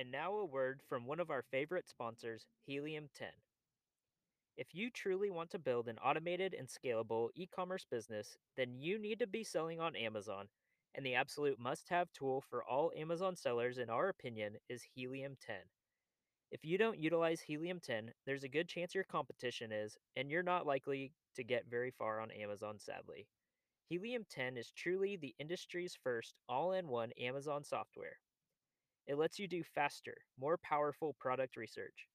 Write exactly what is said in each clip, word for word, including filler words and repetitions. And now a word from one of our favorite sponsors, Helium ten. If you truly want to build an automated and scalable e-commerce business, then you need to be selling on Amazon, and the absolute must-have tool for all Amazon sellers, in our opinion, is Helium ten. If you don't utilize Helium ten, there's a good chance your competition is, and you're not likely to get very far on Amazon, sadly. Helium ten is truly the industry's first all-in-one Amazon software. It lets you do faster, more powerful product research,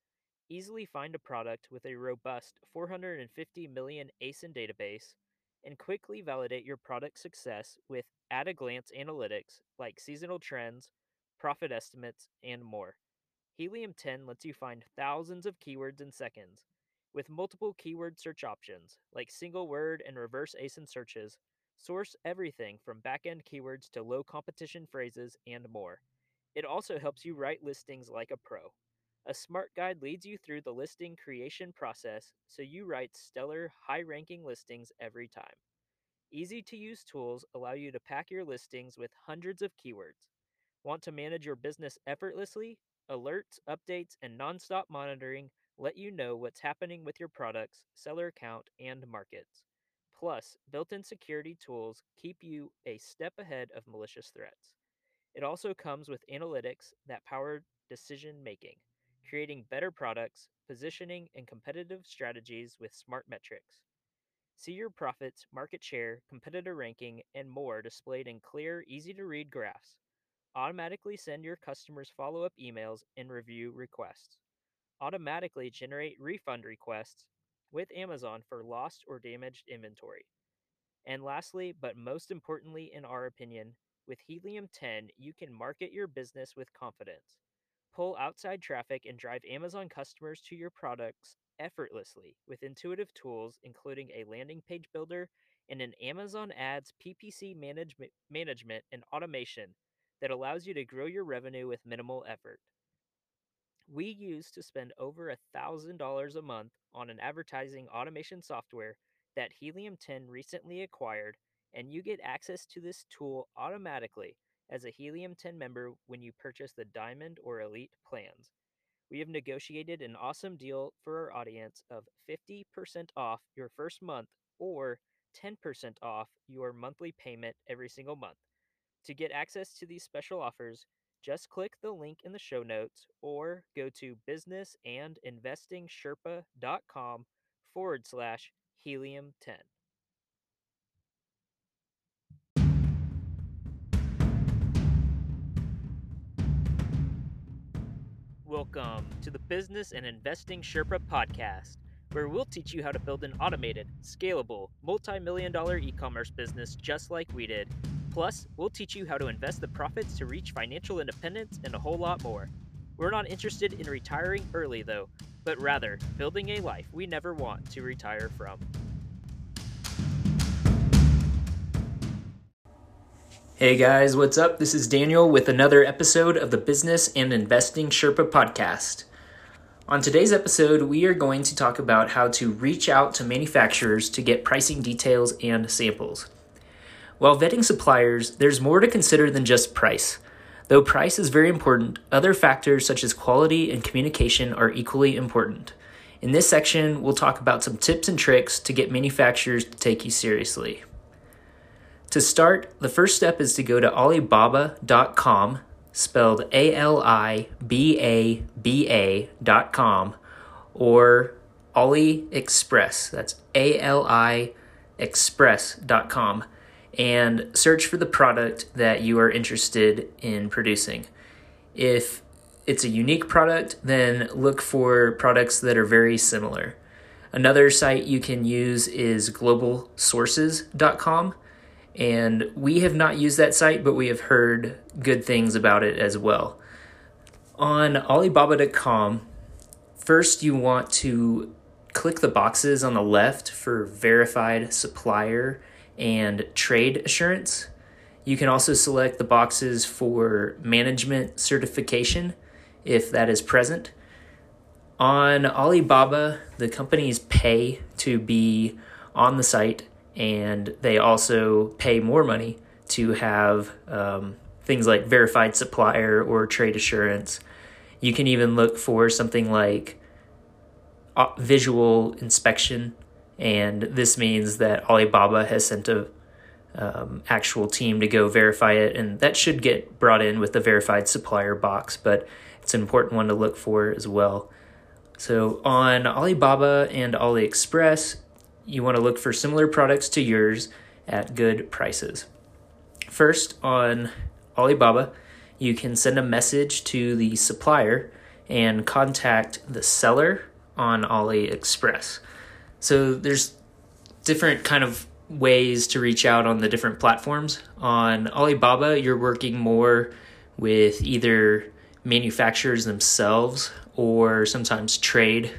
easily find a product with a robust four hundred fifty million A S I N database, and quickly validate your product success with at-a-glance analytics like seasonal trends, profit estimates, and more. Helium ten lets you find thousands of keywords in seconds, with multiple keyword search options like single word and reverse A S I N searches. Source everything from back-end keywords to low competition phrases and more. It also helps you write listings like a pro. A smart guide leads you through the listing creation process so you write stellar, high-ranking listings every time. Easy-to-use tools allow you to pack your listings with hundreds of keywords. Want to manage your business effortlessly? Alerts, updates, and non-stop monitoring let you know what's happening with your products, seller count, and markets. Plus, built-in security tools keep you a step ahead of malicious threats. It also comes with analytics that power decision-making, creating better products, positioning, and competitive strategies with smart metrics. See your profits, market share, competitor ranking, and more displayed in clear, easy-to-read graphs. Automatically send your customers follow-up emails and review requests. Automatically generate refund requests with Amazon for lost or damaged inventory. And lastly, but most importantly in our opinion, with Helium ten, you can market your business with confidence. Pull outside traffic and drive Amazon customers to your products effortlessly with intuitive tools including a landing page builder and an Amazon Ads P P C manage- management and automation that allows you to grow your revenue with minimal effort. We used to spend over one thousand dollars a month on an advertising automation software that Helium ten recently acquired, and you get access to this tool automatically as a Helium ten member when you purchase the Diamond or Elite plans. We have negotiated an awesome deal for our audience of fifty percent off your first month or ten percent off your monthly payment every single month. To get access to these special offers, just click the link in the show notes or go to businessandinvestingsherpa.com forward slash helium ten. Welcome to the Business and Investing Sherpa podcast, where we'll teach you how to build an automated, scalable, multi-million dollar e-commerce business just like we did. Plus, we'll teach you how to invest the profits to reach financial independence and a whole lot more. We're not interested in retiring early, though, but rather building a life we never want to retire from. Hey guys, what's up? This is Daniel with another episode of the Business and Investing Sherpa podcast. On today's episode, we are going to talk about how to reach out to manufacturers to get pricing details and samples. While vetting suppliers, there's more to consider than just price. Though price is very important, other factors such as quality and communication are equally important. In this section, we'll talk about some tips and tricks to get manufacturers to take you seriously. To start, the first step is to go to alibaba dot com, spelled A L I B A B A dot com, or AliExpress, that's A L I Express dot com. And search for the product that you are interested in producing. If it's a unique product, then look for products that are very similar. Another site you can use is global sources dot com, and we have not used that site, but we have heard good things about it as well. On alibaba dot com, first you want to click the boxes on the left for verified supplier and trade assurance. You can also select the boxes for management certification if that is present. On Alibaba, the companies pay to be on the site, and they also pay more money to have um, things like verified supplier or trade assurance. You can even look for something like visual inspection, and this means that Alibaba has sent a um, actual team to go verify it, and that should get brought in with the verified supplier box, but it's an important one to look for as well. So on Alibaba and AliExpress, you want to look for similar products to yours at good prices. First, on Alibaba, you can send a message to the supplier and contact the seller on AliExpress. So there's different kind of ways to reach out on the different platforms. On Alibaba, you're working more with either manufacturers themselves or sometimes trade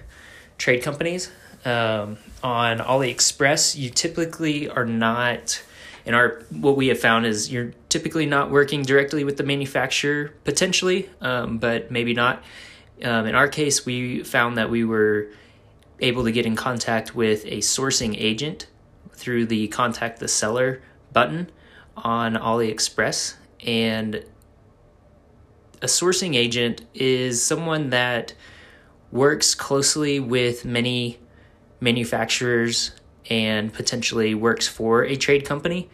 trade companies. Um, on AliExpress, you typically are not, and our what we have found is you're typically not working directly with the manufacturer, potentially, um, but maybe not. Um, in our case, we found that we were able to get in contact with a sourcing agent through the contact the seller button on AliExpress. And a sourcing agent is someone that works closely with many manufacturers and potentially works for a trade company,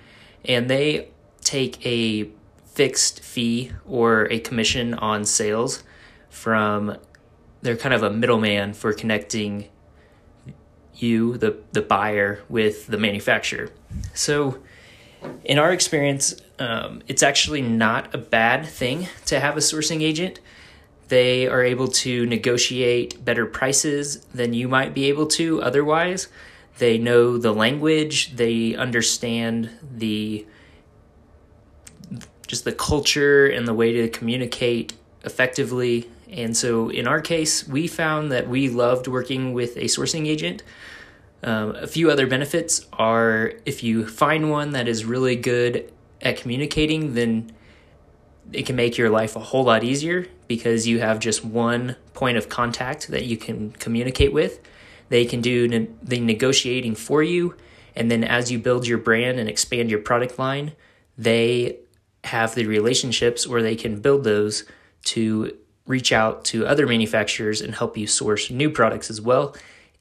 and they take a fixed fee or a commission on sales from, they're kind of a middleman for connecting you, the, the buyer, with the manufacturer. So in our experience, um, it's actually not a bad thing to have a sourcing agent. They are able to negotiate better prices than you might be able to otherwise. They know the language, they understand the just the culture and the way to communicate effectively. And so in our case, we found that we loved working with a sourcing agent. Um, a few other benefits are if you find one that is really good at communicating, then it can make your life a whole lot easier because you have just one point of contact that you can communicate with. They can do ne- the negotiating for you. And then as you build your brand and expand your product line, they have the relationships where they can build those to reach out to other manufacturers and help you source new products as well.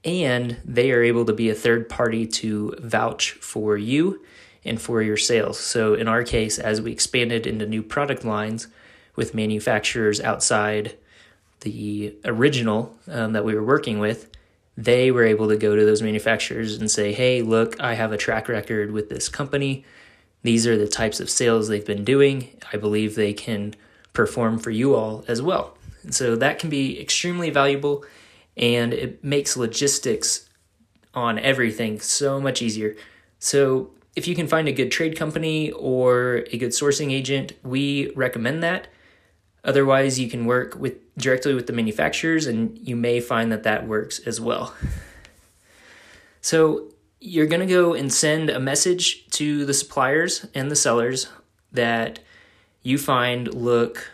And they are able to be a third party to vouch for you and for your sales. So in our case, as we expanded into new product lines with manufacturers outside the original um, that we were working with, they were able to go to those manufacturers and say, hey, look, I have a track record with this company. These are the types of sales they've been doing. I believe they can perform for you all as well. And so that can be extremely valuable, and it makes logistics on everything so much easier. So if you can find a good trade company or a good sourcing agent, we recommend that. Otherwise, you can work with directly with the manufacturers, and you may find that that works as well. So you're going to go and send a message to the suppliers and the sellers that you find look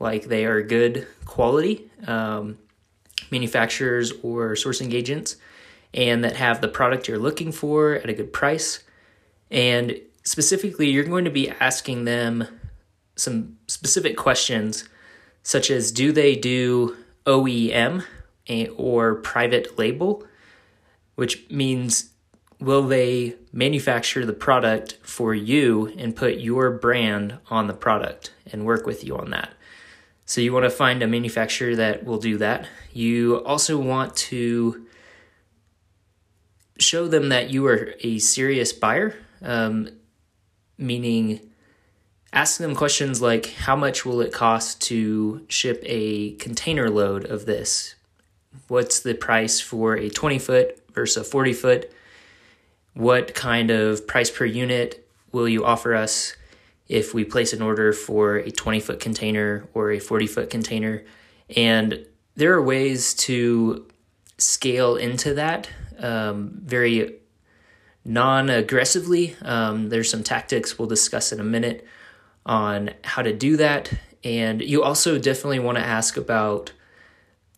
like they are good quality um, manufacturers or sourcing agents, and that have the product you're looking for at a good price. And specifically, you're going to be asking them some specific questions, such as, do they do O E M or private label? Which means, will they manufacture the product for you and put your brand on the product and work with you on that? So you want to find a manufacturer that will do that. You also want to show them that you are a serious buyer, um, meaning ask them questions like, how much will it cost to ship a container load of this? What's the price for a twenty foot versus a forty foot? What kind of price per unit will you offer us if we place an order for a twenty foot container or a forty foot container? And there are ways to scale into that um, very non-aggressively. Um, there's some tactics we'll discuss in a minute on how to do that. And you also definitely want to ask about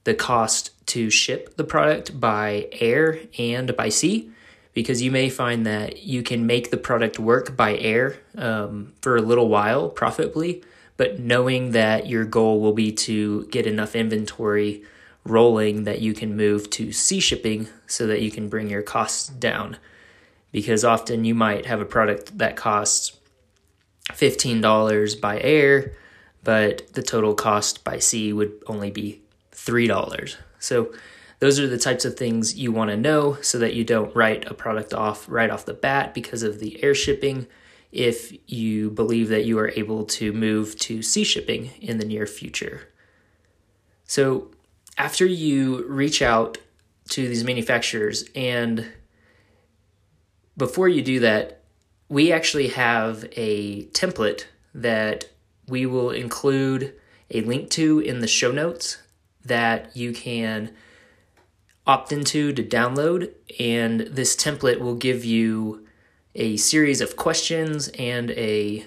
the cost to ship the product by air and by sea, because you may find that you can make the product work by air um, for a little while profitably, but knowing that your goal will be to get enough inventory rolling that you can move to sea shipping so that you can bring your costs down. Because often you might have a product that costs fifteen dollars by air, but the total cost by sea would only be three dollars. So those are the types of things you want to know so that you don't write a product off right off the bat because of the air shipping if you believe that you are able to move to sea shipping in the near future. So after you reach out to these manufacturers, and before you do that, we actually have a template that we will include a link to in the show notes that you can opt into to download. And this template will give you a series of questions and a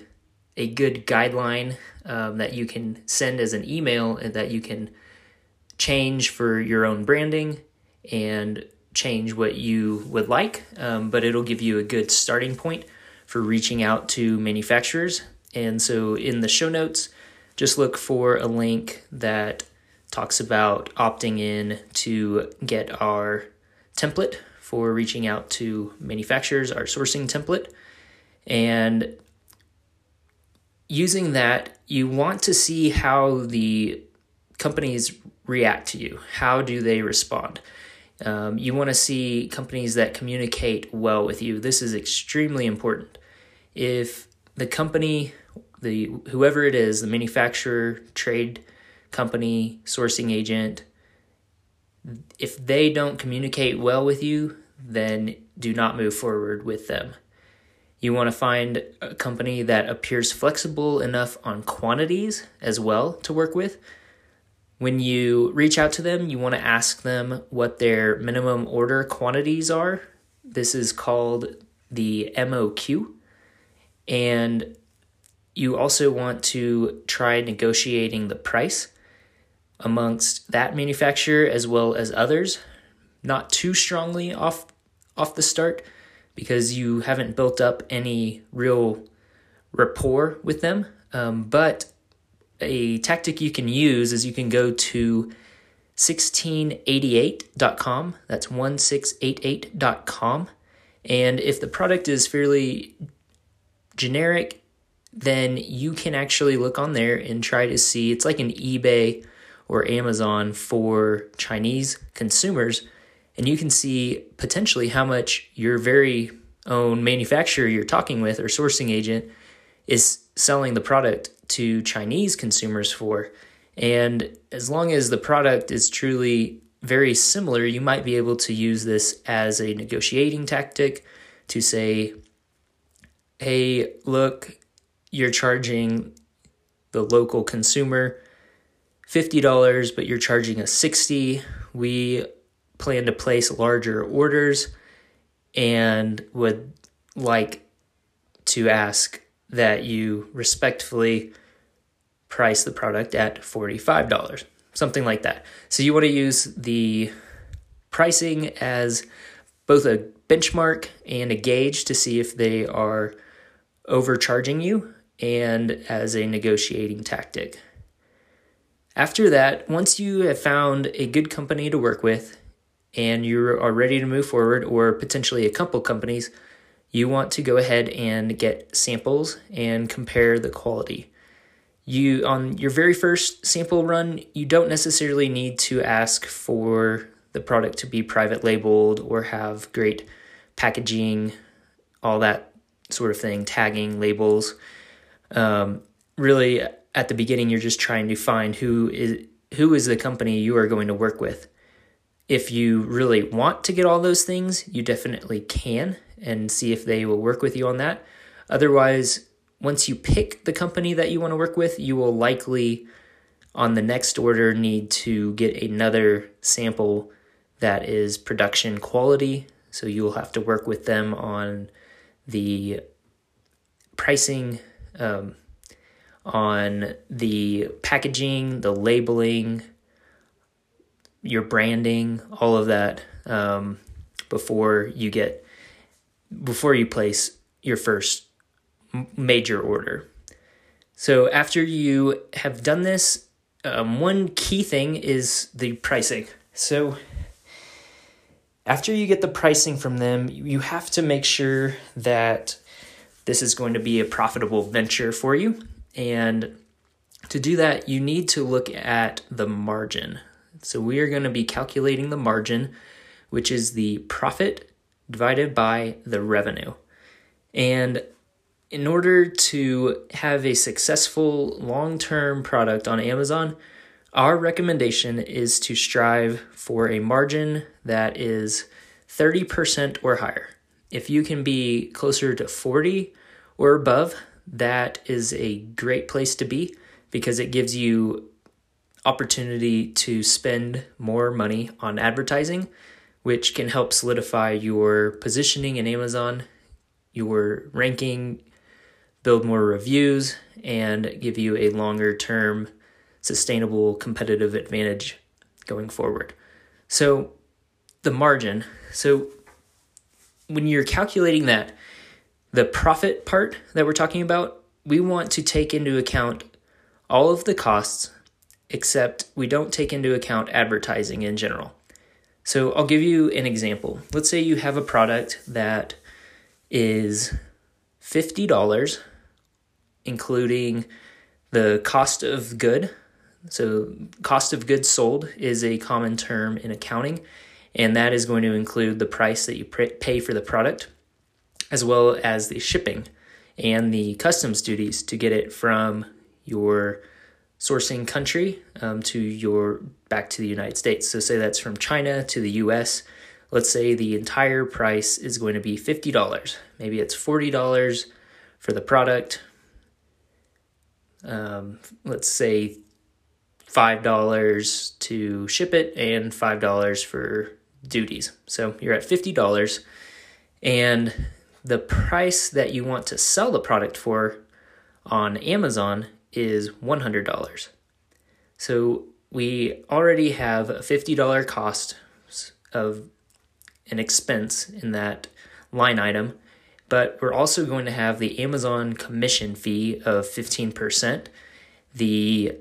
a good guideline um, that you can send as an email and that you can change for your own branding and change what you would like, um, but it'll give you a good starting point for reaching out to manufacturers. And so in the show notes, just look for a link that talks about opting in to get our template for reaching out to manufacturers, our sourcing template. And using that, you want to see how the companies react to you. How do they respond? Um, you want to see companies that communicate well with you. This is extremely important. If the company, the whoever it is, the manufacturer, trade company, sourcing agent, if they don't communicate well with you, then do not move forward with them. You want to find a company that appears flexible enough on quantities as well to work with. When you reach out to them, you want to ask them what their minimum order quantities are. This is called the M O Q. And you also want to try negotiating the price amongst that manufacturer as well as others, not too strongly off off the start because you haven't built up any real rapport with them. Um, but a tactic you can use is you can go to sixteen eighty-eight dot com, that's sixteen eighty-eight dot com, and if the product is fairly generic, then you can actually look on there and try to see, it's like an eBay or Amazon for Chinese consumers, and you can see potentially how much your very own manufacturer you're talking with or sourcing agent is selling the product to Chinese consumers for. And as long as the product is truly very similar, you might be able to use this as a negotiating tactic to say, hey, look, you're charging the local consumer fifty dollars, but you're charging us sixty dollars. We plan to place larger orders and would like to ask that you respectfully price the product at forty-five dollars, something like that. So you want to use the pricing as both a benchmark and a gauge to see if they are overcharging you and as a negotiating tactic. After that, once you have found a good company to work with and you are ready to move forward, or potentially a couple companies, you want to go ahead and get samples and compare the quality. You, on your very first sample run, you don't necessarily need to ask for the product to be private labeled or have great packaging, all that sort of thing, tagging, labels. Um, really, at the beginning, you're just trying to find who is who is the company you are going to work with. If you really want to get all those things, you definitely can, and see if they will work with you on that. Otherwise, once you pick the company that you want to work with, you will likely, on the next order, need to get another sample that is production quality. So you'll have to work with them on the pricing, um, on the packaging, the labeling, your branding, all of that, um, before you get before you place your first major order. So after you have done this, um, one key thing is the pricing. So after you get the pricing from them, you have to make sure that this is going to be a profitable venture for you. And to do that, you need to look at the margin. So we are going to be calculating the margin, which is the profit divided by the revenue. And in order to have a successful long-term product on Amazon, our recommendation is to strive for a margin that is thirty percent or higher. If you can be closer to forty or above, that is a great place to be because it gives you opportunity to spend more money on advertising, which can help solidify your positioning in Amazon, your ranking, build more reviews, and give you a longer-term sustainable competitive advantage going forward. So the margin. So when you're calculating that, the profit part that we're talking about, we want to take into account all of the costs, except we don't take into account advertising in general. So I'll give you an example. Let's say you have a product that is fifty dollars, including the cost of good. So cost of goods sold is a common term in accounting, and that is going to include the price that you pay for the product, as well as the shipping and the customs duties to get it from your sourcing country um, to your back to the United States. So say that's from China to the U S. Let's say the entire price is going to be fifty dollars. Maybe it's forty dollars for the product. Um, let's say five dollars to ship it and five dollars for duties. So you're at fifty dollars, and the price that you want to sell the product for on Amazon is one hundred dollars. So we already have a fifty dollars cost of an expense in that line item, but we're also going to have the Amazon commission fee of fifteen percent, the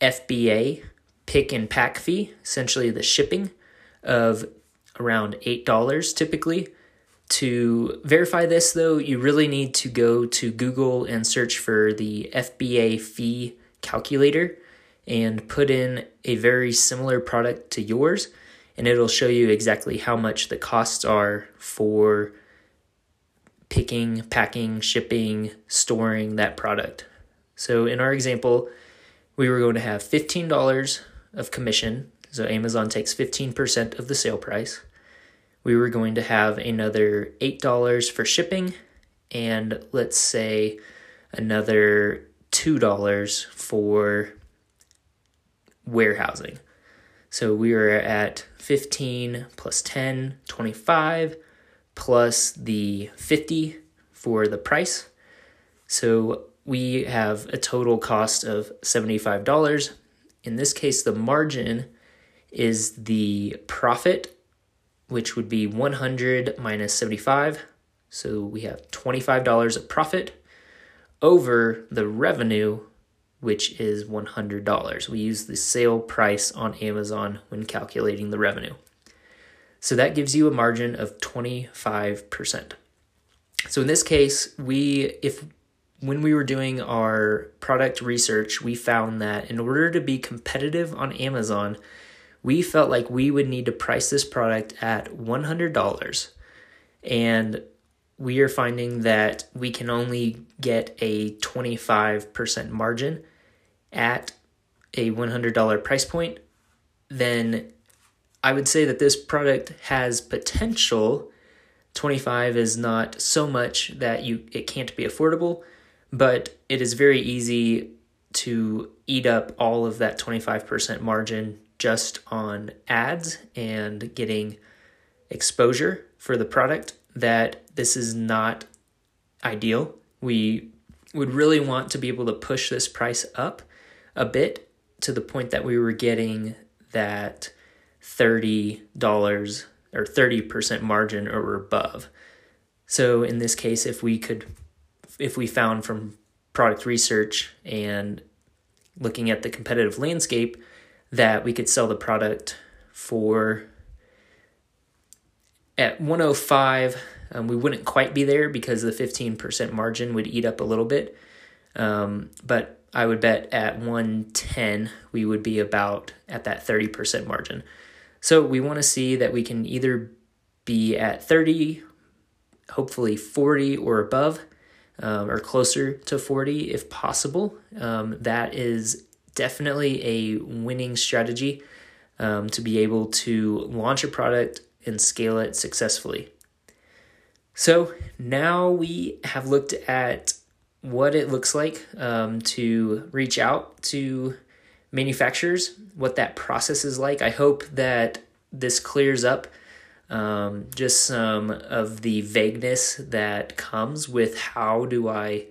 F B A pick and pack fee, essentially the shipping, of around eight dollars typically. To verify this, though, you really need to go to Google and search for the F B A fee calculator and put in a very similar product to yours, and it'll show you exactly how much the costs are for picking, packing, shipping, storing that product. So in our example, we were going to have fifteen dollars of commission. So Amazon takes fifteen percent of the sale price. We were going to have another eight dollars for shipping, and let's say another two dollars for warehousing. So we are at fifteen plus ten, twenty-five, plus the fifty for the price. So we have a total cost of seventy-five dollars. In this case, the margin is the profit, which would be one hundred minus seventy-five. So we have twenty-five dollars of profit over the revenue, which is one hundred dollars. We use the sale price on Amazon when calculating the revenue. So that gives you a margin of twenty-five percent. So in this case, we if when we were doing our product research, we found that in order to be competitive on Amazon, we felt like we would need to price this product at one hundred dollars, and we are finding that we can only get a twenty-five percent margin at a one hundred dollars price point. Then I would say that this product has potential. twenty-five is not so much that you it can't be affordable, but it is very easy to eat up all of that twenty-five percent margin just on ads and getting exposure for the product. That this is not ideal. We would really want to be able to push this price up a bit to the point that we were getting that thirty dollars or thirty percent margin or above. So in this case, if we could, if we found from product research and looking at the competitive landscape that we could sell the product for at one oh five. Um, we wouldn't quite be there because the fifteen percent margin would eat up a little bit. Um, but I would bet at one ten, we would be about at that thirty percent margin. So we want to see that we can either be at thirty, hopefully forty or above, um, or closer to forty if possible. Um, that is definitely a winning strategy um, to be able to launch a product and scale it successfully. So now we have looked at what it looks like um, to reach out to manufacturers, what that process is like. I hope that this clears up um, just some of the vagueness that comes with how do I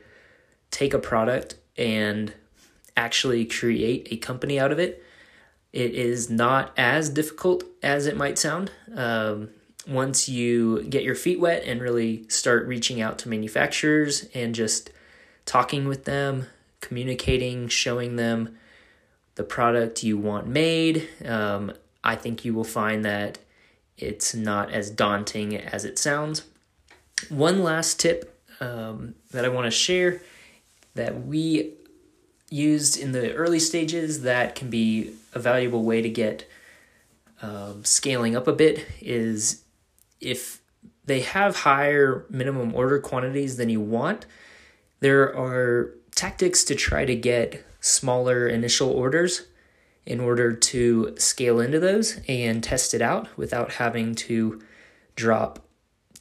take a product and actually create a company out of it. It is not as difficult as it might sound. Um, once you get your feet wet and really start reaching out to manufacturers and just talking with them, communicating, showing them the product you want made, um, I think you will find that it's not as daunting as it sounds. One last tip um, that I want to share that we used in the early stages that can be a valuable way to get um, scaling up a bit is if they have higher minimum order quantities than you want, there are tactics to try to get smaller initial orders in order to scale into those and test it out without having to drop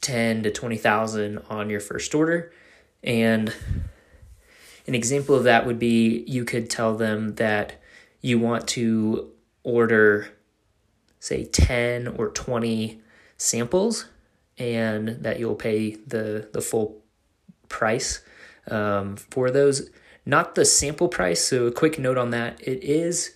ten to twenty thousand on your first order. And an example of that would be you could tell them that you want to order, say, ten or twenty samples and that you'll pay the, the full price um, for those. Not the sample price, so a quick note on that. It is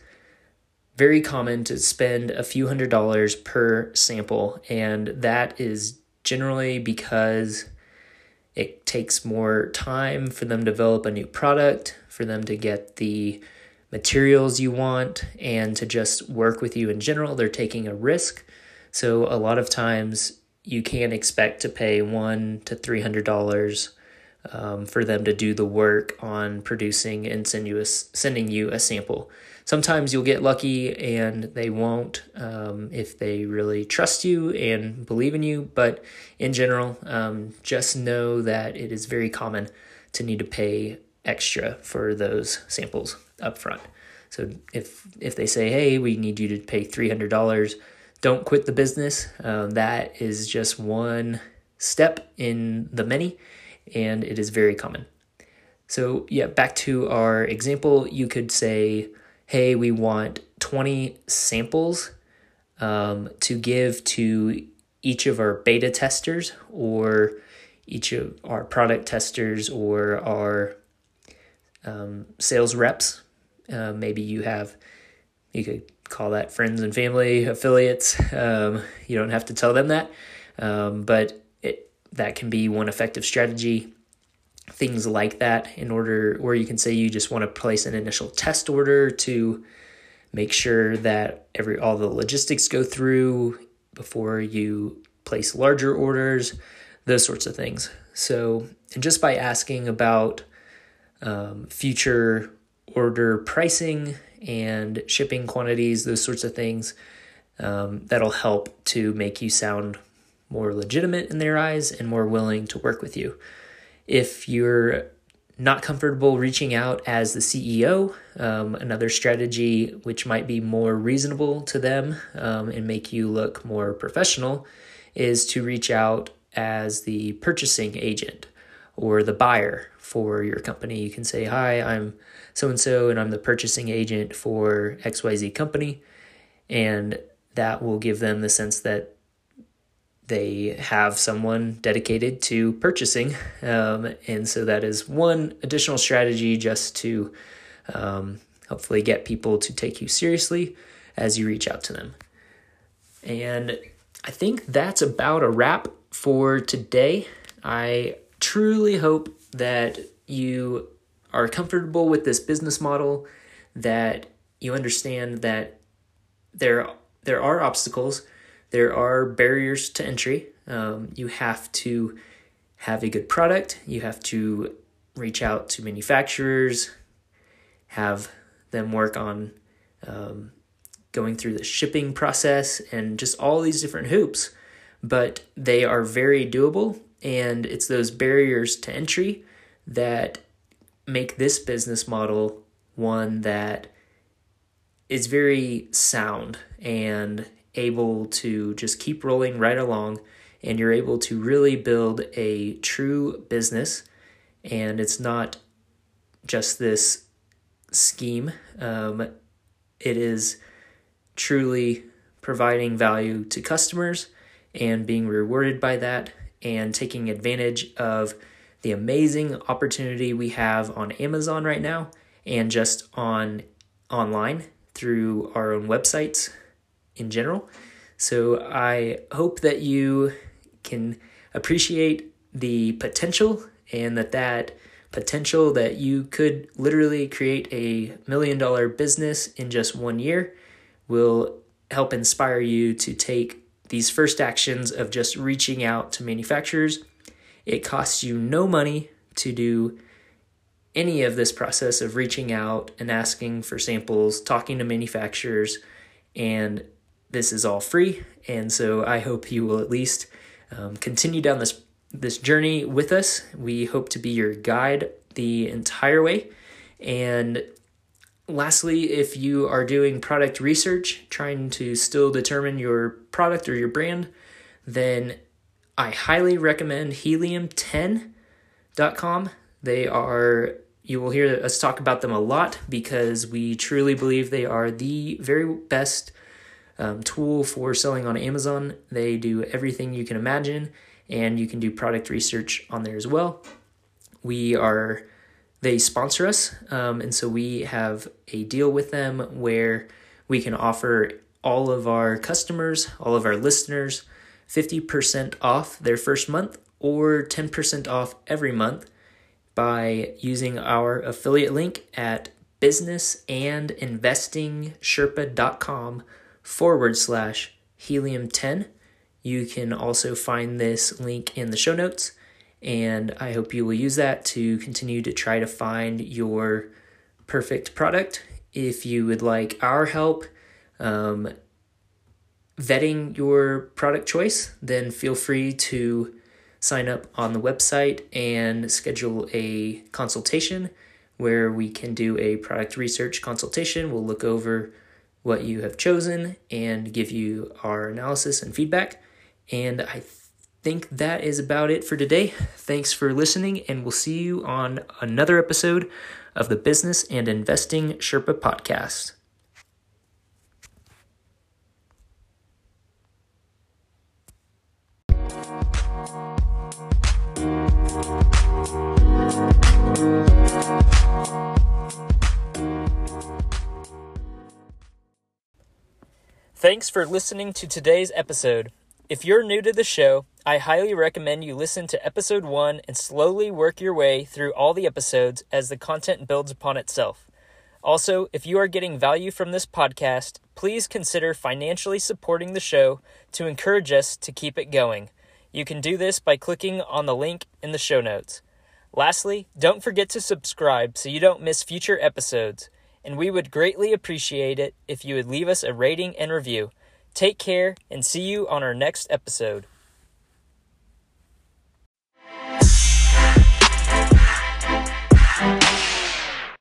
very common to spend a few hundred dollars per sample, and that is generally because it takes more time for them to develop a new product, for them to get the materials you want, and to just work with you in general. They're taking a risk, so a lot of times you can expect to pay one hundred to three hundred dollars Um, for them to do the work on producing and send you a, sending you a sample. Sometimes you'll get lucky and they won't um, if they really trust you and believe in you. But in general, um, just know that it is very common to need to pay extra for those samples up front. So if if they say, hey, we need you to pay three hundred dollars, don't quit the business. Uh, that is just one step in the many. And it is very common. So yeah, back to our example, you could say, hey, we want twenty samples um, to give to each of our beta testers or each of our product testers or our um, sales reps. Uh, maybe you have, you could call that friends and family, affiliates. Um, you don't have to tell them that, um, but that can be one effective strategy, things like that in order, or you can say you just want to place an initial test order to make sure that every all the logistics go through before you place larger orders, those sorts of things. So, and just by asking about um, future order pricing and shipping quantities, those sorts of things, um, that'll help to make you sound more legitimate in their eyes and more willing to work with you. If you're not comfortable reaching out as the C E O, um, another strategy which might be more reasonable to them um, and make you look more professional is to reach out as the purchasing agent or the buyer for your company. You can say, hi, I'm so-and-so and I'm the purchasing agent for X Y Z company. And that will give them the sense that they have someone dedicated to purchasing. Um, and so that is one additional strategy just to um, hopefully get people to take you seriously as you reach out to them. And I think that's about a wrap for today. I truly hope that you are comfortable with this business model, that you understand that there there are obstacles, there are barriers to entry. Um, you have to have a good product, you have to reach out to manufacturers, have them work on um, going through the shipping process and just all these different hoops, but they are very doable, and it's those barriers to entry that make this business model one that is very sound and able to just keep rolling right along, and you're able to really build a true business, and it's not just this scheme. Um, it is truly providing value to customers and being rewarded by that, and taking advantage of the amazing opportunity we have on Amazon right now, and just on online through our own websites in general. So I hope that you can appreciate the potential, and that that potential that you could literally create a million dollar business in just one year will help inspire you to take these first actions of just reaching out to manufacturers. It costs you no money to do any of this process of reaching out and asking for samples, talking to manufacturers, and this is all free. And so I hope you will at least um, continue down this this journey with us. We hope to be your guide the entire way. And lastly, if you are doing product research, trying to still determine your product or your brand, then I highly recommend helium ten dot com. They are, you will hear us talk about them a lot, because we truly believe they are the very best um, tool for selling on Amazon. They do everything you can imagine, and you can do product research on there as well. We are... They sponsor us, um, and so we have a deal with them where we can offer all of our customers, all of our listeners, fifty percent off their first month or ten percent off every month by using our affiliate link at business and investing sherpa dot com forward slash helium ten. You can also find this link in the show notes, and I hope you will use that to continue to try to find your perfect product. If you would like our help um, vetting your product choice, then feel free to sign up on the website and schedule a consultation where we can do a product research consultation. We'll look over what you have chosen and give you our analysis and feedback. And I think think that is about it for today. Thanks for listening, and we'll see you on another episode of the Business and Investing Sherpa podcast. Thanks for listening to today's episode. If you're new to the show, I highly recommend you listen to episode one and slowly work your way through all the episodes as the content builds upon itself. Also, if you are getting value from this podcast, please consider financially supporting the show to encourage us to keep it going. You can do this by clicking on the link in the show notes. Lastly, don't forget to subscribe so you don't miss future episodes, and we would greatly appreciate it if you would leave us a rating and review. Take care, and see you on our next episode.